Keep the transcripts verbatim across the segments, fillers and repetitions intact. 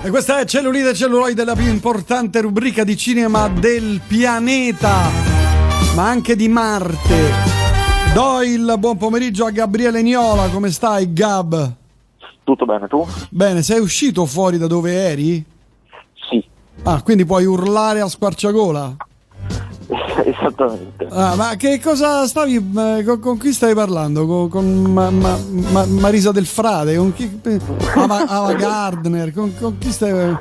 E questa è Cellulite e Celluloide, la più importante rubrica di cinema del pianeta, ma anche di Marte. Do il buon pomeriggio a Gabriele Niola. Come stai, Gab? Tutto bene, tu? Bene, sei uscito fuori da dove eri? Sì. Ah, quindi puoi urlare a squarciagola? Esattamente. Ah, ma che cosa stavi eh, con, con chi stavi parlando? Con, con ma, ma, ma, Marisa Del Frade? Con chi? Ava, Ava Gardner? Con, con chi stavi?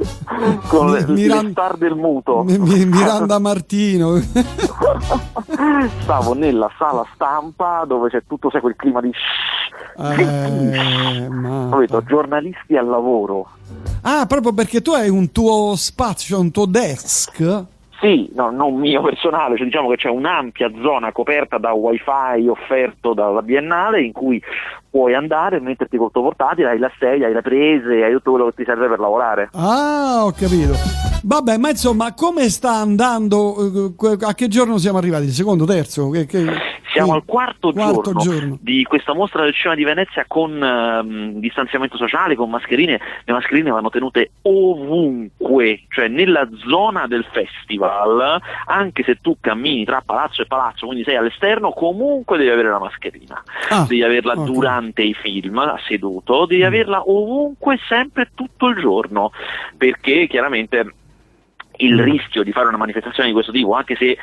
Con le, Miran... le star del muto. Miranda Martino. Stavo nella sala stampa dove c'è tutto, sai, quel clima di eh, ma... ho detto, giornalisti al lavoro. Ah, proprio perché tu hai un tuo spazio, un tuo desk? Sì, no, non mio personale, cioè diciamo che c'è un'ampia zona coperta da wifi offerto dalla Biennale in cui puoi andare e metterti col tuo portatile, hai la sedia, hai la presa, hai tutto quello che ti serve per lavorare. Ah, ho capito. Vabbè, ma insomma, come sta andando? A che giorno siamo arrivati? Il secondo, terzo? Che, che... Siamo al quarto, quarto giorno, giorno di questa mostra del cinema di Venezia con um, distanziamento sociale, con mascherine. Le mascherine vanno tenute ovunque, cioè nella zona del festival, anche se tu cammini tra palazzo e palazzo, quindi sei all'esterno, comunque devi avere la mascherina. Ah, devi averla okay. durante i film, seduto, devi mm. averla ovunque, sempre, tutto il giorno, perché chiaramente il rischio di fare una manifestazione di questo tipo, anche se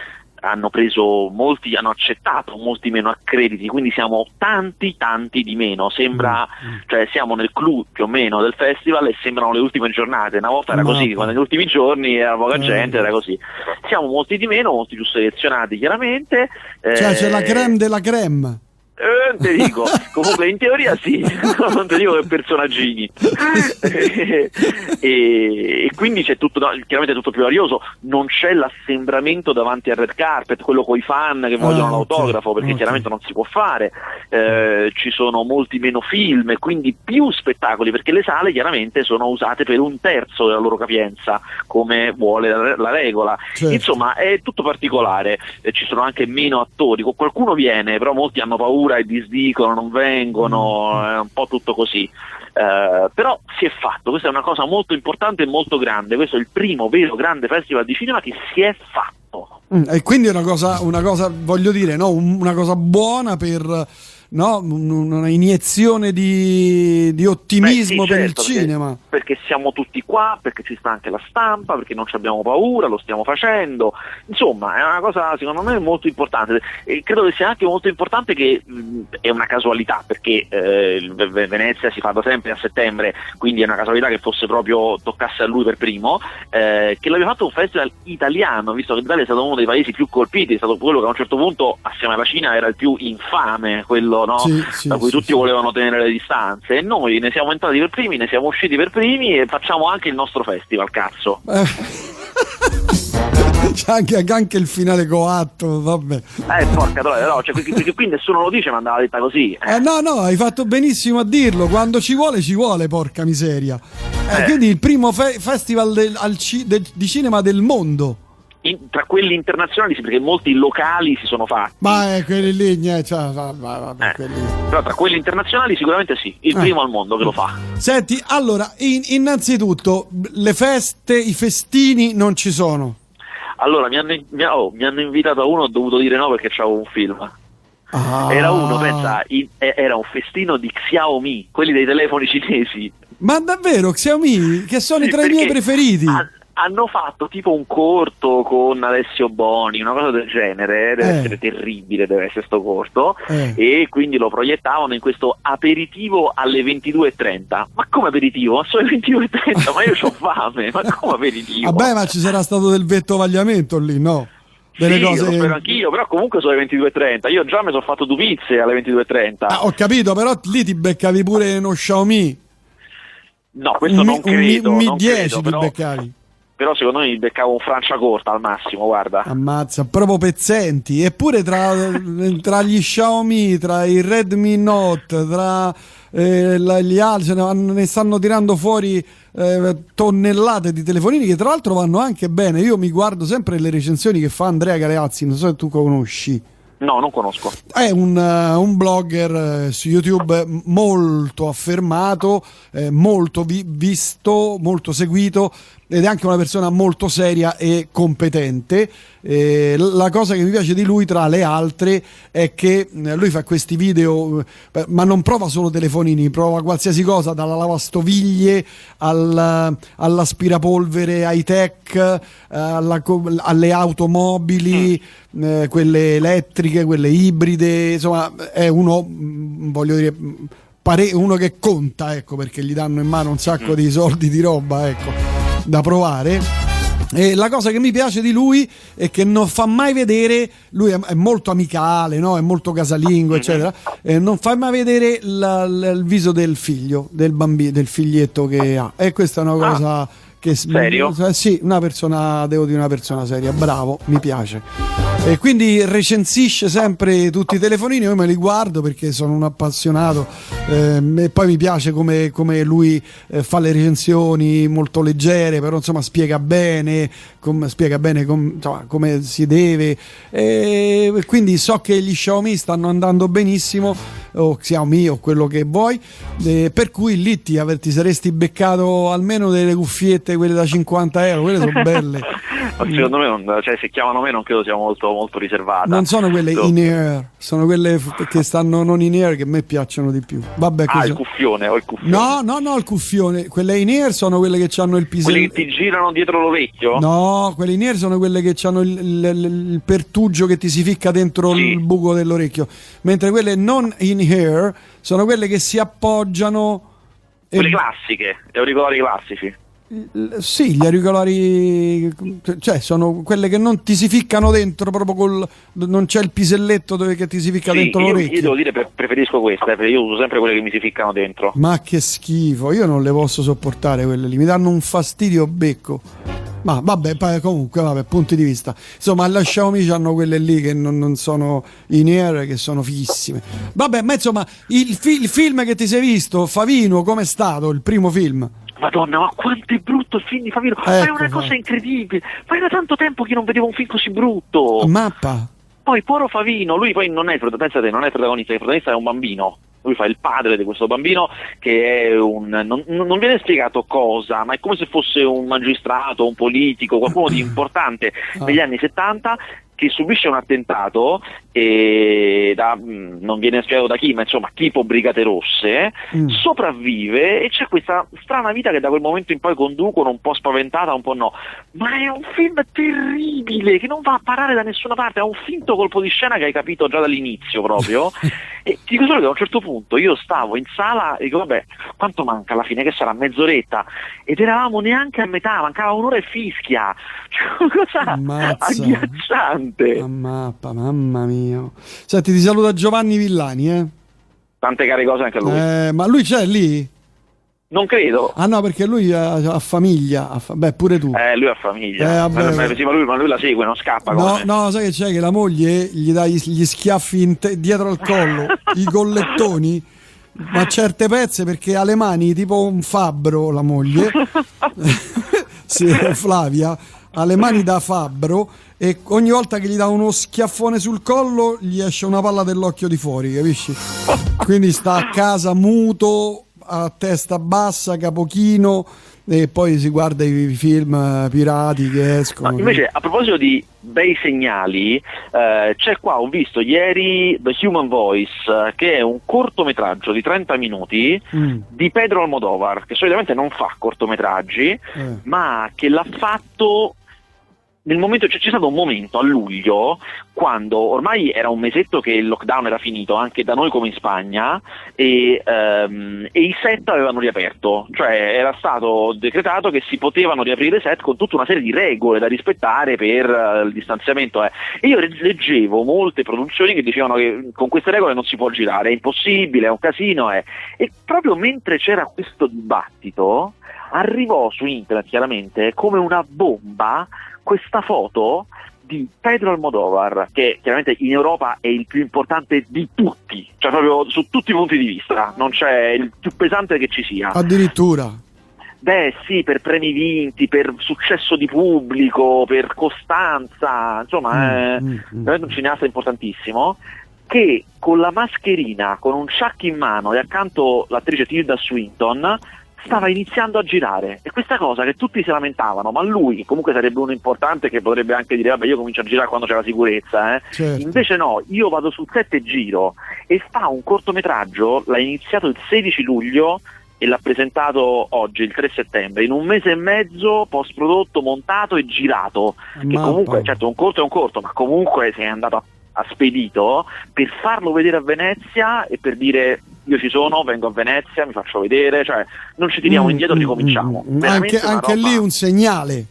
hanno preso molti, hanno accettato molti meno accrediti, quindi siamo tanti tanti di meno, sembra, cioè siamo nel clou più o meno del festival e sembrano le ultime giornate. Una volta era così, quando negli ultimi giorni era poca gente, era così. Siamo molti di meno, molti più selezionati chiaramente, cioè eh... c'è la crème della crème. Eh, non te dico, comunque in teoria sì, non te dico che personaggini. e, e quindi c'è tutto, no, chiaramente è tutto più arioso, non c'è l'assembramento davanti al red carpet, quello coi fan che vogliono ah, l'autografo, okay, perché okay. chiaramente non si può fare, eh, ci sono molti meno film e quindi più spettacoli, perché le sale chiaramente sono usate per un terzo della loro capienza, come vuole la, la regola. Certo. Insomma, è tutto particolare, eh, ci sono anche meno attori, qualcuno viene, però molti hanno paura e disdicono, non vengono, è un po' tutto così, eh, però si è fatto, questa è una cosa molto importante e molto grande, questo è il primo vero grande festival di cinema che si è fatto. Mm, e quindi è una cosa, una cosa voglio dire, no? Una cosa buona per, no? Una iniezione di, di ottimismo. Beh, sì, per certo, il cinema. Perché, perché siamo tutti qua, perché ci sta anche la stampa, perché non ci abbiamo paura, lo stiamo facendo. Insomma, è una cosa secondo me molto importante. E credo che sia anche molto importante che mh, è una casualità, perché eh, Venezia si fa da sempre a settembre, quindi è una casualità che fosse proprio, toccasse a lui per primo, eh, che l'abbia fatto un festival italiano, visto che l'Italia è stato uno dei paesi più colpiti, è stato quello che a un certo punto, assieme alla Cina, era il più infame, quello, no? Sì, sì, da cui sì, tutti sì. volevano tenere le distanze, e noi ne siamo entrati per primi, ne siamo usciti per primi e facciamo anche il nostro festival, cazzo. C'è anche, anche il finale coatto, vabbè. Eh, porca troia, no, cioè, perché qui nessuno lo dice, ma andava detta così. Eh. Eh, no, no, hai fatto benissimo a dirlo, quando ci vuole ci vuole, porca miseria. Eh, eh. Quindi il primo fe- festival del, al ci- del, di cinema del mondo. In, tra quelli internazionali sì, perché molti locali si sono fatti, ma eh, quelli lì, niente, cioè, vabbè, vabbè, eh, quelli... però tra quelli internazionali sicuramente sì, il eh. primo al mondo che lo fa. Senti, allora, in, innanzitutto le feste, i festini non ci sono. Allora mi hanno, mi, oh, mi hanno invitato a uno, ho dovuto dire no perché c'avevo un film. Ah. Era uno, pensa, in, era un festino di Xiaomi, quelli dei telefoni cinesi. Ma davvero Xiaomi, che sono sì, tra perché, i miei preferiti. Ah, hanno fatto tipo un corto con Alessio Boni, una cosa del genere, deve eh. essere terribile, deve essere sto corto, eh. e quindi lo proiettavano in questo aperitivo alle ventidue e trenta. Ma come aperitivo? Ma sono le ventidue e trenta, ma io c'ho fame, ma come aperitivo? Vabbè, ma ci sarà stato del vettovagliamento lì, no? Delle sì, cose... lo spero anch'io, però comunque sono le ventidue e trenta, io già mi sono fatto due pizze alle ventidue e trenta. Ah, ho capito, però lì ti beccavi pure uno Xiaomi. No, questo un, non credo, un Mi, un mi non dieci credo, ti però... beccavi. Però secondo me mi beccavo un Francia corta al massimo, guarda. Ammazza, proprio pezzenti. Eppure tra, tra gli Xiaomi, tra i Redmi Note, tra eh, la, gli altri, ne, ne stanno tirando fuori eh, tonnellate di telefonini che tra l'altro vanno anche bene. Io mi guardo sempre le recensioni che fa Andrea Galeazzi, non so se tu conosci. No, non conosco. È un, uh, un blogger eh, su YouTube molto affermato, eh, molto vi- visto, molto seguito, ed è anche una persona molto seria e competente. Eh, la cosa che mi piace di lui, tra le altre, è che lui fa questi video, eh, ma non prova solo telefonini, prova qualsiasi cosa, dalla lavastoviglie al, all'aspirapolvere high tech, eh, alla, alle automobili, eh, quelle elettriche, quelle ibride. Insomma, è uno, voglio dire, pare uno che conta, ecco, perché gli danno in mano un sacco di soldi di roba, ecco, da provare. E la cosa che mi piace di lui è che non fa mai vedere, lui è molto amicale, no? È molto casalingo, eccetera, e non fa mai vedere la, la, il viso del figlio, del bambino, del figlietto che ha. E questa è una cosa ah, che serio? Sì, una persona, devo dire, una persona seria, bravo, mi piace. E quindi recensisce sempre tutti i telefonini, io me li guardo perché sono un appassionato, ehm, e poi mi piace come, come lui eh, fa le recensioni molto leggere, però insomma spiega bene, com, spiega bene com, insomma, come si deve, e quindi so che gli Xiaomi stanno andando benissimo, o Xiaomi o quello che vuoi, eh, per cui lì ti, ti saresti beccato almeno delle cuffiette, quelle da cinquanta euro, quelle sono belle. Secondo me non, cioè, se chiamano me non credo sia molto, molto riservata. Non sono quelle in ear, sono quelle che stanno non in ear, che a me piacciono di più. Vabbè, ah, il cuffione, o il cuffione. No, no, no, il cuffione. Quelle in ear sono quelle che hanno il pisello. Quelle che ti girano dietro l'orecchio? No, quelle in ear sono quelle che hanno il, il, il pertugio che ti si ficca dentro, sì, il buco dell'orecchio. Mentre quelle non in ear sono quelle che si appoggiano. Quelle e... classiche, gli auricolari classici. Sì, gli auricolari, cioè sono quelle che non ti si ficcano dentro, proprio col, non c'è il piselletto dove che ti si ficca, sì, dentro io, l'orecchio. Io devo dire preferisco queste, perché io uso sempre quelle che mi si ficcano dentro. Ma che schifo, io non le posso sopportare quelle lì, mi danno un fastidio becco. Ma vabbè, comunque, vabbè, punti di vista. Insomma, alla Xiaomi hanno quelle lì che non, non sono in air, che sono fissime. Vabbè, ma insomma, il, fi- il film che ti sei visto, Favino, com'è stato il primo film? Madonna, ma quanto è brutto il film di Favino, ecco, ma è una cosa incredibile, ma era tanto tempo che non vedevo un film così brutto. Mappa. Poi Poro Favino, lui poi non è il protagonista, pensate, non è il protagonista, il protagonista è un bambino. Lui fa il padre di questo bambino che è un, non, non viene spiegato cosa, ma è come se fosse un magistrato, un politico, qualcuno di importante negli anni settanta che subisce un attentato e da, non viene spiegato da chi, ma insomma tipo Brigate Rosse, mm. sopravvive, e c'è questa strana vita che da quel momento in poi conducono, un po' spaventata, un po' no, ma è un film terribile che non va a parare da nessuna parte, è un finto colpo di scena che hai capito già dall'inizio proprio. E ti dico solo che a un certo punto io stavo in sala e dico vabbè, quanto manca alla fine, che sarà mezz'oretta, ed eravamo neanche a metà, mancava un'ora e fischia, cioè, cosa ammazza, agghiacciante. Mamma, mamma mia. Senti, ti saluta Giovanni Villani, eh? Tante care cose anche a lui. Eh, ma lui c'è lì? Non credo. Ah no, perché lui ha, ha famiglia, ha fa... beh, pure tu. Eh, lui ha famiglia. Eh, vabbè, ma, ma, sì, ma, lui, ma lui la segue, non scappa. No, no, sai che c'è? Che la moglie gli dà gli, gli schiaffi te- dietro al collo, i collettoni. Ma certe pezze, perché ha le mani tipo un fabbro, la moglie. Sì, Flavia ha le mani da fabbro, e ogni volta che gli dà uno schiaffone sul collo gli esce una palla dell'occhio di fuori, capisci? Quindi sta a casa muto, a testa bassa, capochino, e poi si guarda i film pirati che escono. No, invece, a proposito di bei segnali, eh, c'è qua, ho visto ieri The Human Voice, che è un cortometraggio di trenta minuti mm. di Pedro Almodóvar, che solitamente non fa cortometraggi, eh. ma che l'ha fatto... Nel momento, cioè, c'è stato un momento a luglio, quando ormai era un mesetto che il lockdown era finito, anche da noi come in Spagna, e, um, e i set avevano riaperto, cioè era stato decretato che si potevano riaprire i set con tutta una serie di regole da rispettare per uh, il distanziamento. Eh. E io leggevo molte produzioni che dicevano che con queste regole non si può girare, è impossibile, è un casino. Eh. E proprio mentre c'era questo dibattito, arrivò su internet, chiaramente, come una bomba, questa foto di Pedro Almodóvar, che chiaramente in Europa è il più importante di tutti, cioè proprio su tutti i punti di vista, non c'è il più pesante che ci sia. Addirittura. Beh sì, per premi vinti, per successo di pubblico, per costanza, insomma, mm, è mm, un cineasta importantissimo, che con la mascherina, con un ciak in mano e accanto l'attrice Tilda Swinton, stava iniziando a girare. E questa cosa che tutti si lamentavano, ma lui comunque sarebbe uno importante che potrebbe anche dire vabbè, io comincio a girare quando c'è la sicurezza, eh. Certo. Invece no, io vado sul set e giro, e fa un cortometraggio, l'ha iniziato il sedici luglio e l'ha presentato oggi, il tre settembre, in un mese e mezzo post prodotto, montato e girato, che ma comunque poi. Certo, un corto è un corto, ma comunque si è andato a, a spedito per farlo vedere a Venezia e per dire io ci sono, vengo a Venezia, mi faccio vedere, cioè non ci tiriamo mm, indietro, ricominciamo. Mm, anche anche lì un segnale.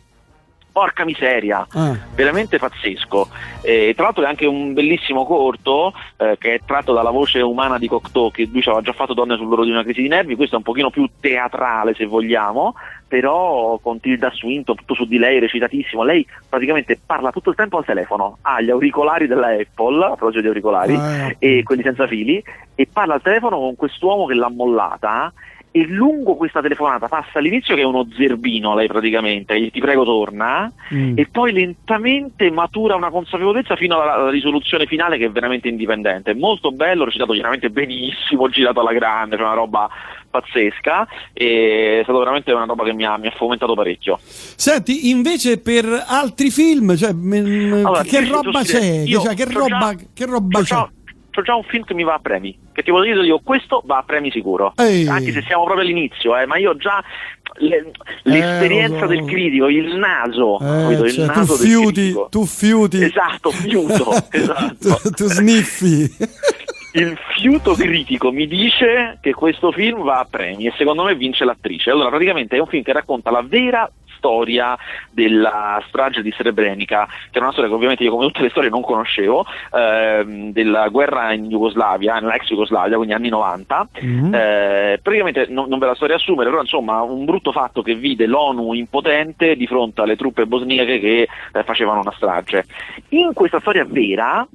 Porca miseria, ah. veramente pazzesco. Eh, tra l'altro è anche un bellissimo corto eh, che è tratto dalla voce umana di Cocteau, che lui aveva già fatto Donne sull'orlo di una crisi di nervi, questo è un pochino più teatrale se vogliamo, però con Tilda Swinton, tutto su di lei, recitatissimo. Lei praticamente parla tutto il tempo al telefono, ha gli auricolari della Apple, a proposito di auricolari, ah. e quelli senza fili, e parla al telefono con quest'uomo che l'ha mollata. E lungo questa telefonata passa all'inizio che è uno zerbino, lei praticamente, gli ti prego torna, mm. e poi lentamente matura una consapevolezza fino alla, alla risoluzione finale che è veramente indipendente. Molto bello, recitato chiaramente benissimo, girato alla grande, cioè una roba pazzesca, e è stata veramente una roba che mi ha, mi ha fomentato parecchio. Senti, invece per altri film, cioè, allora, che, roba c'è? Io, cioè, che roba c'è? Che roba c'è? C'ho, c'ho già un film che mi va a premi, che ti voglio dire io, questo va a premi sicuro. Ehi. Anche se siamo proprio all'inizio, eh, ma io già le, l'esperienza eh, del critico, il naso, eh, cioè, il naso tu del fiuti, critico. Tu fiuti. Esatto, fiuto. Esatto. tu, tu sniffi. Il fiuto critico mi dice che questo film va a premi e secondo me vince l'attrice. Allora praticamente è un film che racconta la vera storia della strage di Srebrenica, che è una storia che ovviamente io come tutte le storie non conoscevo, ehm, della guerra in Jugoslavia, nella ex Jugoslavia, quindi anni novanta, mm-hmm. eh, praticamente non, non ve la so riassumere, però insomma un brutto fatto che vide l'ONU impotente di fronte alle truppe bosniache che eh, facevano una strage. In questa storia vera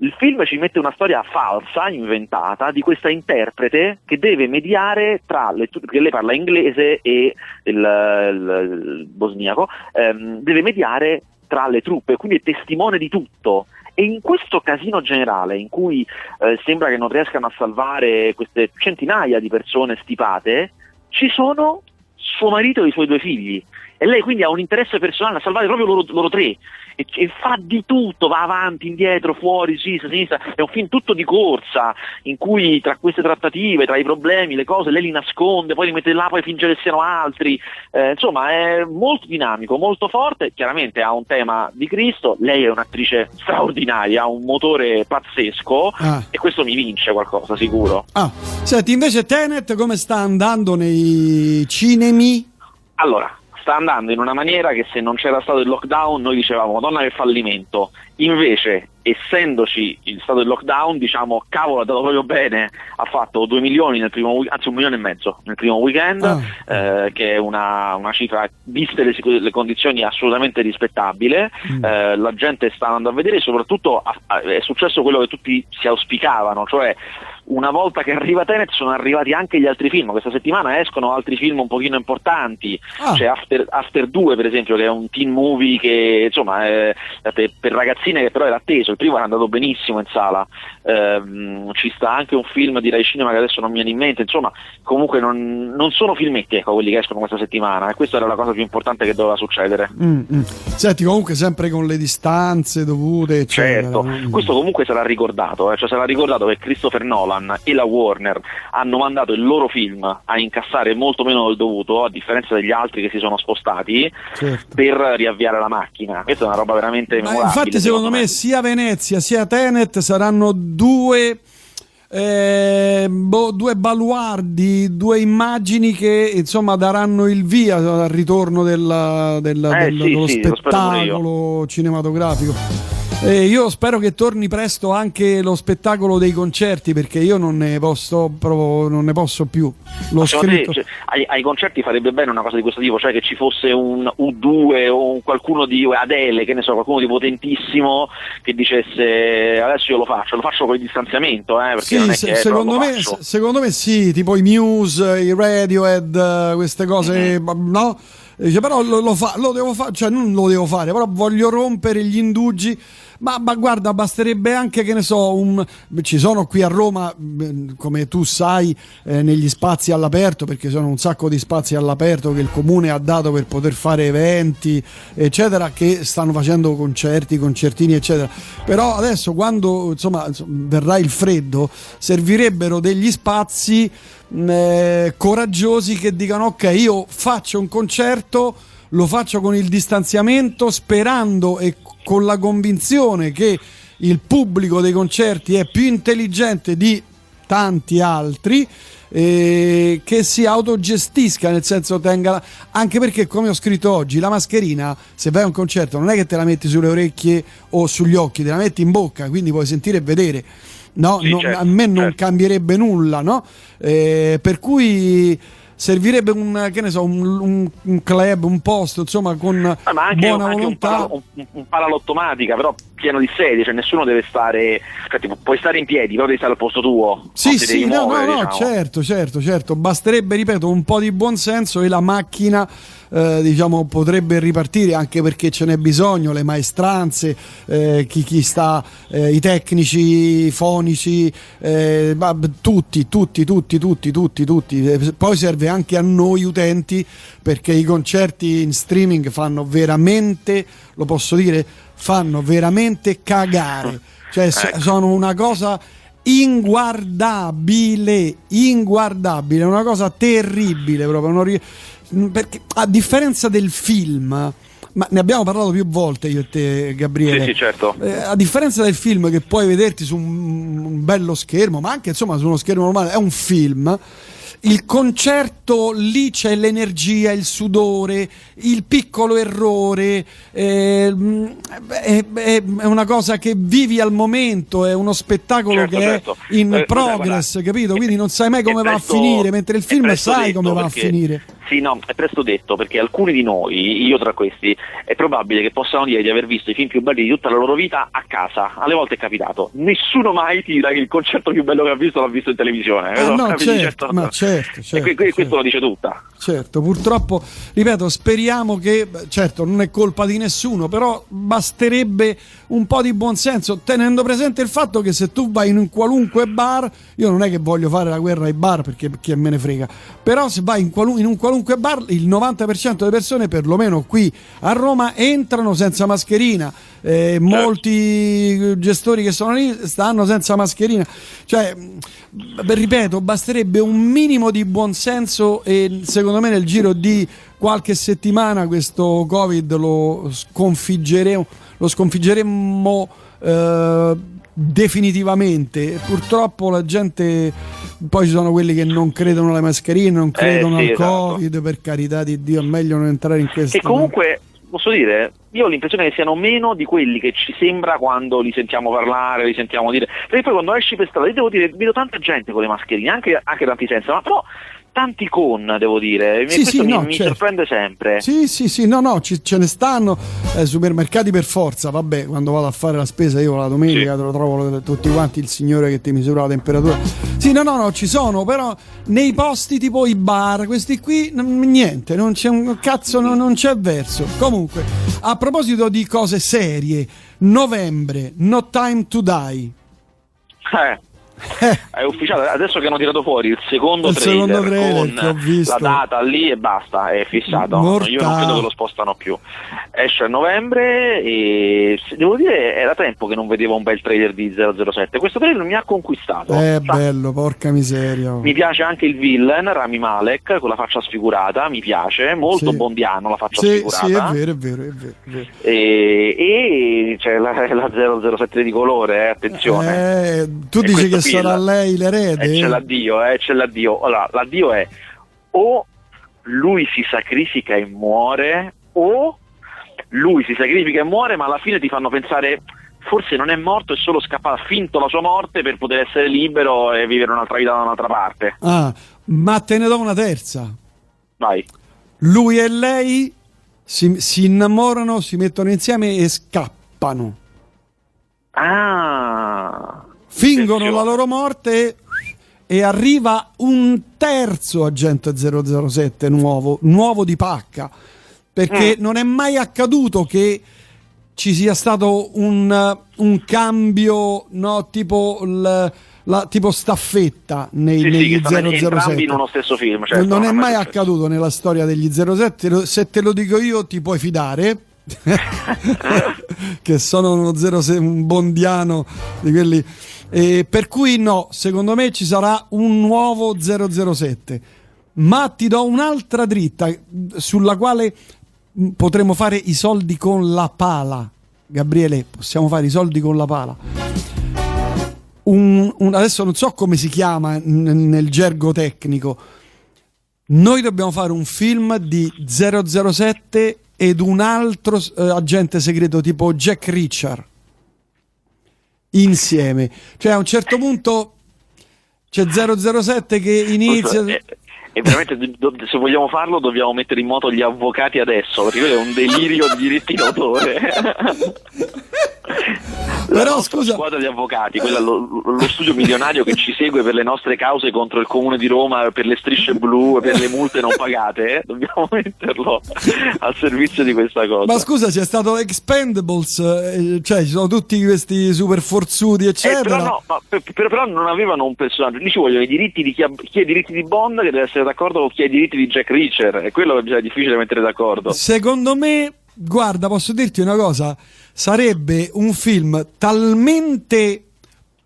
il film ci mette una storia falsa, inventata, di questa interprete che deve mediare tra le truppe, perché lei parla inglese e il, il, il bosniaco, ehm, deve mediare tra le truppe, quindi è testimone di tutto. E in questo casino generale, in cui eh, sembra che non riescano a salvare queste centinaia di persone stipate, ci sono suo marito e i suoi due figli. E lei quindi ha un interesse personale a salvare proprio loro, loro tre, e, e fa di tutto, va avanti, indietro, fuori, sinistra, sinistra, è un film tutto di corsa, in cui tra queste trattative, tra i problemi, le cose, lei li nasconde, poi li mette là, poi finge che siano altri, eh, insomma è molto dinamico, molto forte, chiaramente ha un tema di Cristo, lei è un'attrice straordinaria, ha un motore pazzesco, ah. e questo mi vince qualcosa, sicuro. Ah, senti, invece Tenet come sta andando nei cinemi? Allora, sta andando in una maniera che se non c'era stato il lockdown noi dicevamo Madonna che fallimento, invece essendoci il stato del lockdown diciamo cavolo, ha dato proprio bene, ha fatto due milioni nel primo, anzi un milione e mezzo nel primo weekend, ah. eh, che è una, una cifra viste le, le condizioni assolutamente rispettabile, mm. eh, la gente sta andando a vedere e soprattutto a, a, è successo quello che tutti si auspicavano, cioè una volta che arriva Tenet sono arrivati anche gli altri film, questa settimana escono altri film un pochino importanti, ah. c'è After, After due per esempio, che è un teen movie che insomma è, è per ragazzine che però era atteso, il primo era andato benissimo in sala, ehm, ci sta anche un film di Rai Cinema che adesso non mi viene in mente, insomma comunque non, non sono filmetti ecco quelli che escono questa settimana, e questa era la cosa più importante che doveva succedere. Mm-hmm. Senti, comunque sempre con le distanze dovute, cioè... certo, questo comunque sarà ricordato, eh? Cioè sarà ricordato che Christopher Nolan e la Warner hanno mandato il loro film a incassare molto meno del dovuto, a differenza degli altri che si sono spostati, certo. per riavviare la macchina. Questa è una roba veramente memorabile. Ma infatti secondo me, me sia Venezia sia Tenet saranno due eh, boh, due baluardi, due immagini che insomma daranno il via al ritorno della, della, eh, del, sì, dello sì, spettacolo cinematografico. E io spero che torni presto anche lo spettacolo dei concerti, perché io non ne posso, proprio, non ne posso più. L'ho scritto. Te, cioè, ai, ai concerti farebbe bene una cosa di questo tipo, cioè che ci fosse un U due o un qualcuno di Adele, che ne so, qualcuno di potentissimo che dicesse adesso io lo faccio, lo faccio con il distanziamento, eh, perché sì, non è se, che secondo me faccio. Secondo me sì, tipo i Muse, i Radiohead, queste cose, mm-hmm. no? Dice, però lo, lo, fa, lo devo fare, cioè non lo devo fare, però voglio rompere gli indugi. Ma, ma guarda, basterebbe anche, che ne so, un... ci sono qui a Roma, come tu sai, eh, negli spazi all'aperto, perché sono un sacco di spazi all'aperto che il comune ha dato per poter fare eventi eccetera, che stanno facendo concerti, concertini eccetera, però adesso quando insomma verrà il freddo servirebbero degli spazi eh, coraggiosi che dicano ok, io faccio un concerto, lo faccio con il distanziamento, sperando e con la convinzione che il pubblico dei concerti è più intelligente di tanti altri, eh, che si autogestisca, nel senso tenga la... anche perché, come ho scritto oggi, la mascherina se vai a un concerto non è che te la metti sulle orecchie o sugli occhi, te la metti in bocca, quindi puoi sentire e vedere. No, sì, non, certo, a me non certo. cambierebbe nulla, no? Eh, per cui servirebbe un, che ne so, un, un, un club, un posto, insomma, con ah, ma anche, buona anche volontà, un, un, un palalottematica, però pieno di sedie, cioè nessuno deve stare, cioè, tipo, puoi stare in piedi, però devi stare al posto tuo. Sì, sì, no, muovere, no, no, diciamo. certo, certo, certo. Basterebbe, ripeto, un po' di buonsenso e la macchina, eh, diciamo, potrebbe ripartire, anche perché ce n'è bisogno, le maestranze, eh, chi, chi sta, eh, i tecnici, i fonici, eh, tutti, tutti, tutti, tutti, tutti, tutti. Poi serve anche a noi utenti, perché i concerti in streaming fanno veramente, lo posso dire, fanno veramente cagare, cioè ecco. sono una cosa inguardabile, inguardabile, una cosa terribile proprio, non ri... perché a differenza del film, ma ne abbiamo parlato più volte io e te, Gabriele, sì, sì, certo. eh, a differenza del film che puoi vederti su un, un bello schermo, ma anche insomma su uno schermo normale, è un film. Il concerto, lì c'è l'energia, il sudore, il piccolo errore, eh, è, è una cosa che vivi al momento, è uno spettacolo certo, che certo. è in eh, progress, guarda, capito? Quindi non sai mai come va presto, a finire, mentre il film sai come va perché, a finire. Sì, no, è presto detto, perché alcuni di noi, io tra questi, è probabile che possano dire di aver visto i film più belli di tutta la loro vita a casa. Alle volte è capitato. Nessuno mai ti dirà che il concerto più bello che ha visto l'ha visto in televisione. Eh, no, certo, certo. Ma certo. Certo, certo, e questo certo. lo dice tutta. Certo, purtroppo, ripeto, speriamo che, certo, non è colpa di nessuno, però basterebbe un po' di buonsenso, tenendo presente il fatto che se tu vai in un qualunque bar, io non è che voglio fare la guerra ai bar, perché chi me ne frega, però se vai in, qualun- in un qualunque bar, il novanta per cento delle persone, perlomeno qui a Roma, entrano senza mascherina. Eh, molti gestori che sono lì stanno senza mascherina, cioè ripeto, basterebbe un minimo di buonsenso e secondo me nel giro di qualche settimana questo Covid lo sconfiggeremo lo sconfiggeremo eh, definitivamente. Purtroppo la gente, poi ci sono quelli che non credono alle mascherine, non credono eh, sì, al esatto. Covid, per carità di Dio, è meglio non entrare in questo. E comunque posso dire, io ho l'impressione che siano meno di quelli che ci sembra quando li sentiamo parlare, li sentiamo dire, perché poi quando esci per strada, io devo dire, vedo tanta gente con le mascherine, anche, anche tanti senza, ma però tanti con, devo dire, sì, sì, mi, no, mi certo. sorprende sempre. Sì, sì, sì, no, no, ci, ce ne stanno, eh, supermercati per forza, vabbè, quando vado a fare la spesa io la domenica sì. te lo trovo tutti quanti, il signore che ti misura la temperatura. Sì, no, no, no, ci sono, però nei posti tipo i bar, questi qui, n- niente, non c'è un cazzo, no, non c'è verso. Comunque, a proposito di cose serie, novembre, No Time to Die. Eh. Eh. È ufficiale, adesso che hanno tirato fuori il secondo il trailer, secondo trailer con ho visto. La data lì e basta, è fissato. Mortale. Io non credo che lo spostano più. Esce a novembre e devo dire era tempo che non vedevo un bel trailer di zero zero sette. Questo trailer mi ha conquistato. È Sa- bello, porca miseria. Mi piace anche il villain Rami Malek con la faccia sfigurata, mi piace, molto sì. bondiano la faccia sì, sfigurata. Sì, è vero, è vero, è vero, è vero. E, e c'è la, la zero zero sette di colore, eh, attenzione. Eh, tu e dici che sarà lei l'erede? Eh, c'è l'addio, eh, c'è l'addio. Allora, l'addio è o lui si sacrifica e muore, o lui si sacrifica e muore, ma alla fine ti fanno pensare forse non è morto, è solo scappato, ha finto la sua morte per poter essere libero e vivere un'altra vita da un'altra parte. Ah, ma te ne do una terza. Vai. Lui e lei si, si innamorano, si mettono insieme e scappano. Ah. Fingono attenzione. La loro morte e arriva un terzo agente zero zero sette nuovo, nuovo di pacca, perché mm. non è mai accaduto che ci sia stato un, un cambio, no, tipo l, la tipo staffetta nei, sì, negli sì, zero zero sette in uno stesso film, certo, non, non è mai accaduto stesso. Nella storia degli zero sette, se te lo dico io ti puoi fidare che sono uno zero sei, un bondiano di quelli, eh, per cui no, secondo me ci sarà un nuovo zero zero sette. Ma ti do un'altra dritta sulla quale potremmo fare i soldi con la pala, Gabriele, possiamo fare i soldi con la pala. Un, un, adesso non so come si chiama n- nel gergo tecnico, noi dobbiamo fare un film di zero zero sette ed un altro eh, agente segreto tipo Jack Reacher insieme, cioè a un certo punto c'è zero zero sette che inizia. E veramente se vogliamo farlo dobbiamo mettere in moto gli avvocati adesso, perché quello è un delirio di diritti d'autore. Però scusa, squadra di avvocati, quella, lo, lo studio milionario che ci segue per le nostre cause contro il comune di Roma, per le strisce blu, per le multe non pagate, eh? Dobbiamo metterlo al servizio di questa cosa. Ma scusa, c'è stato Expendables, cioè ci sono tutti questi super forzuti eccetera, eh, però no, ma per, per, però non avevano un personaggio, lì ci vogliono i diritti di chi ha, chi ha i diritti di Bond, che deve essere d'accordo con chi ha i diritti di Jack Reacher, e quello è già difficile mettere d'accordo. Secondo me, guarda, posso dirti una cosa, sarebbe un film talmente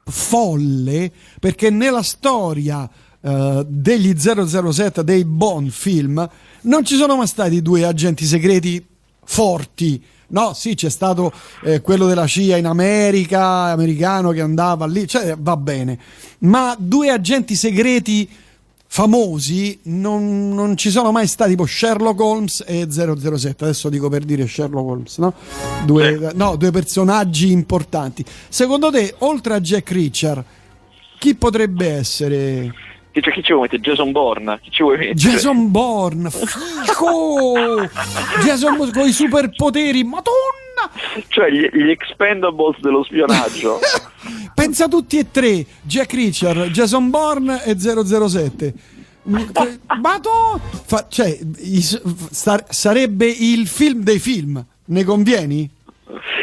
folle, perché nella storia eh, degli zero zero sette, dei Bond film, non ci sono mai stati due agenti segreti forti. No, sì, c'è stato eh, quello della C I A in America, americano che andava lì, cioè va bene, ma due agenti segreti famosi non, non ci sono mai stati, tipo Sherlock Holmes e zero zero sette, adesso dico per dire Sherlock Holmes, no? Due, no, due personaggi importanti. Secondo te, oltre a Jack Reacher, chi potrebbe essere? Cioè, chi ci vuoi mettere? Jason Bourne? Chi ci vuoi mettere? Jason Bourne, fico! Jason Bourne con i superpoteri, madonna! Cioè gli, gli Expendables dello spionaggio. Pensa tutti e tre, Jack Reacher, Jason Bourne e zero zero sette. Ma tu, cioè, sarebbe il film dei film, ne convieni?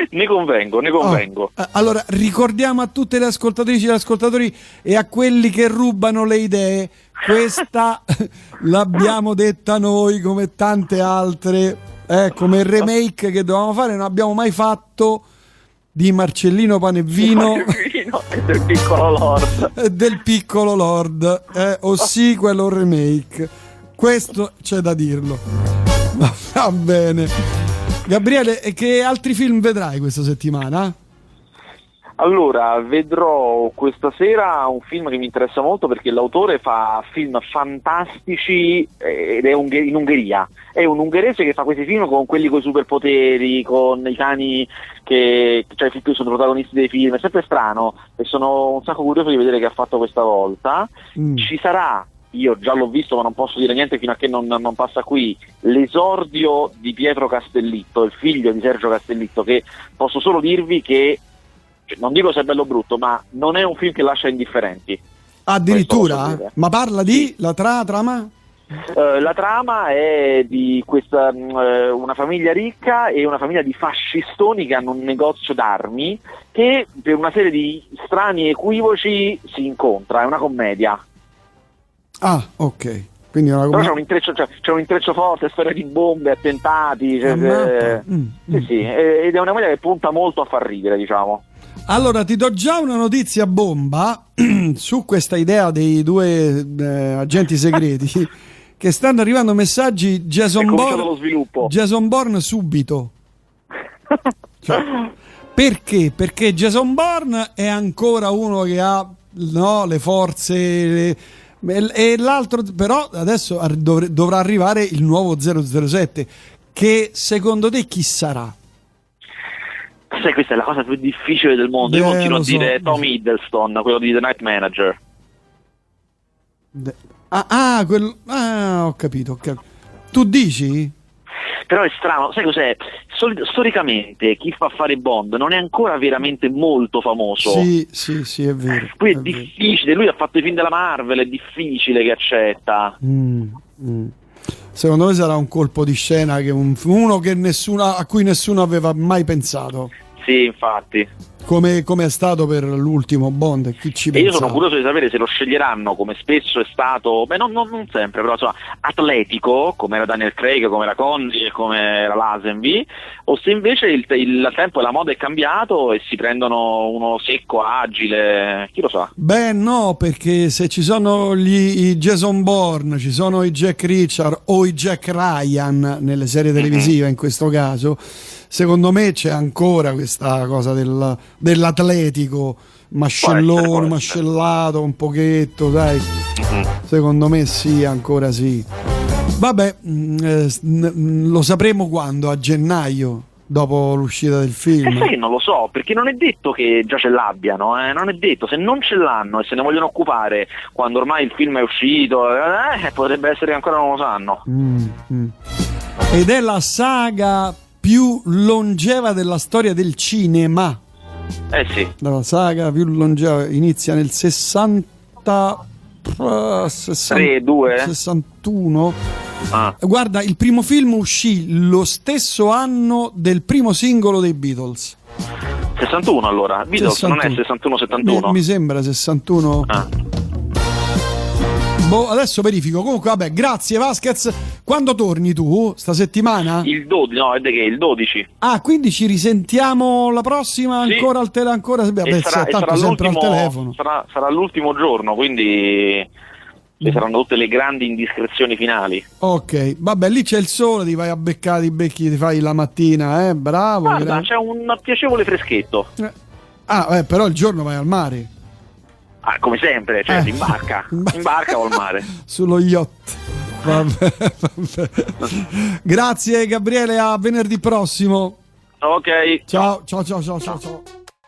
Ne convengo, ne convengo. Oh, allora ricordiamo a tutte le ascoltatrici e gli ascoltatori e a quelli che rubano le idee, questa l'abbiamo detta noi come tante altre, eh, come il remake che dovevamo fare, non abbiamo mai fatto, di Marcellino Panevino, Panevino e del piccolo Lord, del piccolo Lord, eh, o sequel o remake, questo c'è da dirlo. Va bene, Gabriele, che altri film vedrai questa settimana? Allora, vedrò questa sera un film che mi interessa molto perché l'autore fa film fantastici ed è unghe- in Ungheria. È un ungherese che fa questi film con quelli con i superpoteri, con i cani che, cioè, che sono protagonisti dei film. È sempre strano e sono un sacco curioso di vedere che ha fatto questa volta. Mm. Ci sarà, io già l'ho visto ma non posso dire niente fino a che non, non passa qui, l'esordio di Pietro Castellitto, il figlio di Sergio Castellitto, che posso solo dirvi che non dico se è bello o brutto, ma non è un film che lascia indifferenti. Addirittura? Ma parla di la tra- trama? Uh, la trama è di questa uh, una famiglia ricca e una famiglia di fascistoni che hanno un negozio d'armi che per una serie di strani equivoci si incontra, è una commedia. Ah, ok. Quindi una comm- Però c'è un intreccio, cioè, c'è un intreccio forte, storia di bombe, attentati, cioè, eh, mm, sì, mm. sì, ed è una commedia che punta molto a far ridere, diciamo. Allora ti do già una notizia bomba su questa idea dei due eh, agenti segreti che stanno arrivando messaggi. Jason Bourne, Jason Bourne subito, cioè, perché? Perché Jason Bourne è ancora uno che ha, no, le forze le, e l'altro, però adesso dovr- dovrà arrivare il nuovo zero zero sette, che secondo te chi sarà? sai, questa è la cosa più difficile del mondo. Beh, io continuo a so. dire Tom Hiddleston, quello di The Night Manager. De- ah, ah, quel... ah, ho capito, ho capito. Tu dici? Però è strano, sai cos'è? Sol- storicamente chi fa fare Bond non è ancora veramente molto famoso. Sì, sì, sì, è vero. Qui è, è difficile, vero. Lui ha fatto i film della Marvel, è difficile che accetta. Mm, mm. Secondo me sarà un colpo di scena che un, uno che nessuno, a cui nessuno aveva mai pensato. Sì, infatti. Come, come è stato per l'ultimo Bond? Chi ci pensa? E io sono curioso di sapere se lo sceglieranno, come spesso è stato, beh non, non, non sempre, però insomma, atletico, come era Daniel Craig, come era Connery e come era Lazenby, o se invece il, il tempo e la moda è cambiato e si prendono uno secco, agile, chi lo sa? Beh no, perché se ci sono gli, i Jason Bourne, ci sono i Jack Reacher o i Jack Ryan nelle serie televisive, mm-hmm. in questo caso, secondo me c'è ancora questa cosa del, dell'atletico mascellone, mascellato un pochetto, sai, mm-hmm. secondo me sì, ancora sì. Vabbè, eh, lo sapremo quando? A gennaio, dopo l'uscita del film? Eh sì, non lo so, perché non è detto che già ce l'abbiano, eh? Non è detto, se non ce l'hanno e se ne vogliono occupare quando ormai il film è uscito, eh, potrebbe essere che ancora non lo sanno. Mm-hmm. Ed è la saga più longeva della storia del cinema. Eh sì. La saga più longeva inizia nel sessanta, sessanta, tre, due. sessantuno. Ah. Guarda, il primo film uscì lo stesso anno del primo singolo dei Beatles. sessantuno allora. Beatles sessantuno. Non è sessantuno settantuno. Mi, mi sembra sessantuno. Ah. Boh, adesso verifico. Comunque, vabbè, grazie Vasquez. Quando torni tu? Sta settimana? Il dodici, no, è che il dodici. Ah, quindi ci risentiamo la prossima, sì. ancora al telefono, ancora beh, e sarà, tanto e sarà sempre al telefono. Sarà, sarà l'ultimo giorno, quindi ci saranno tutte le grandi indiscrezioni finali. Ok, vabbè, lì c'è il sole, ti vai a beccare i becchi, ti fai la mattina, eh? Bravo. Guarda, gra- c'è un piacevole freschetto. Eh. Ah, eh, però il giorno vai al mare. Ah, come sempre, cioè eh. in barca, in barca o al mare. Sullo yacht. Vabbè, vabbè. Grazie Gabriele, a venerdì prossimo. Ok. Ciao, ciao, ciao, ciao, ciao. ciao.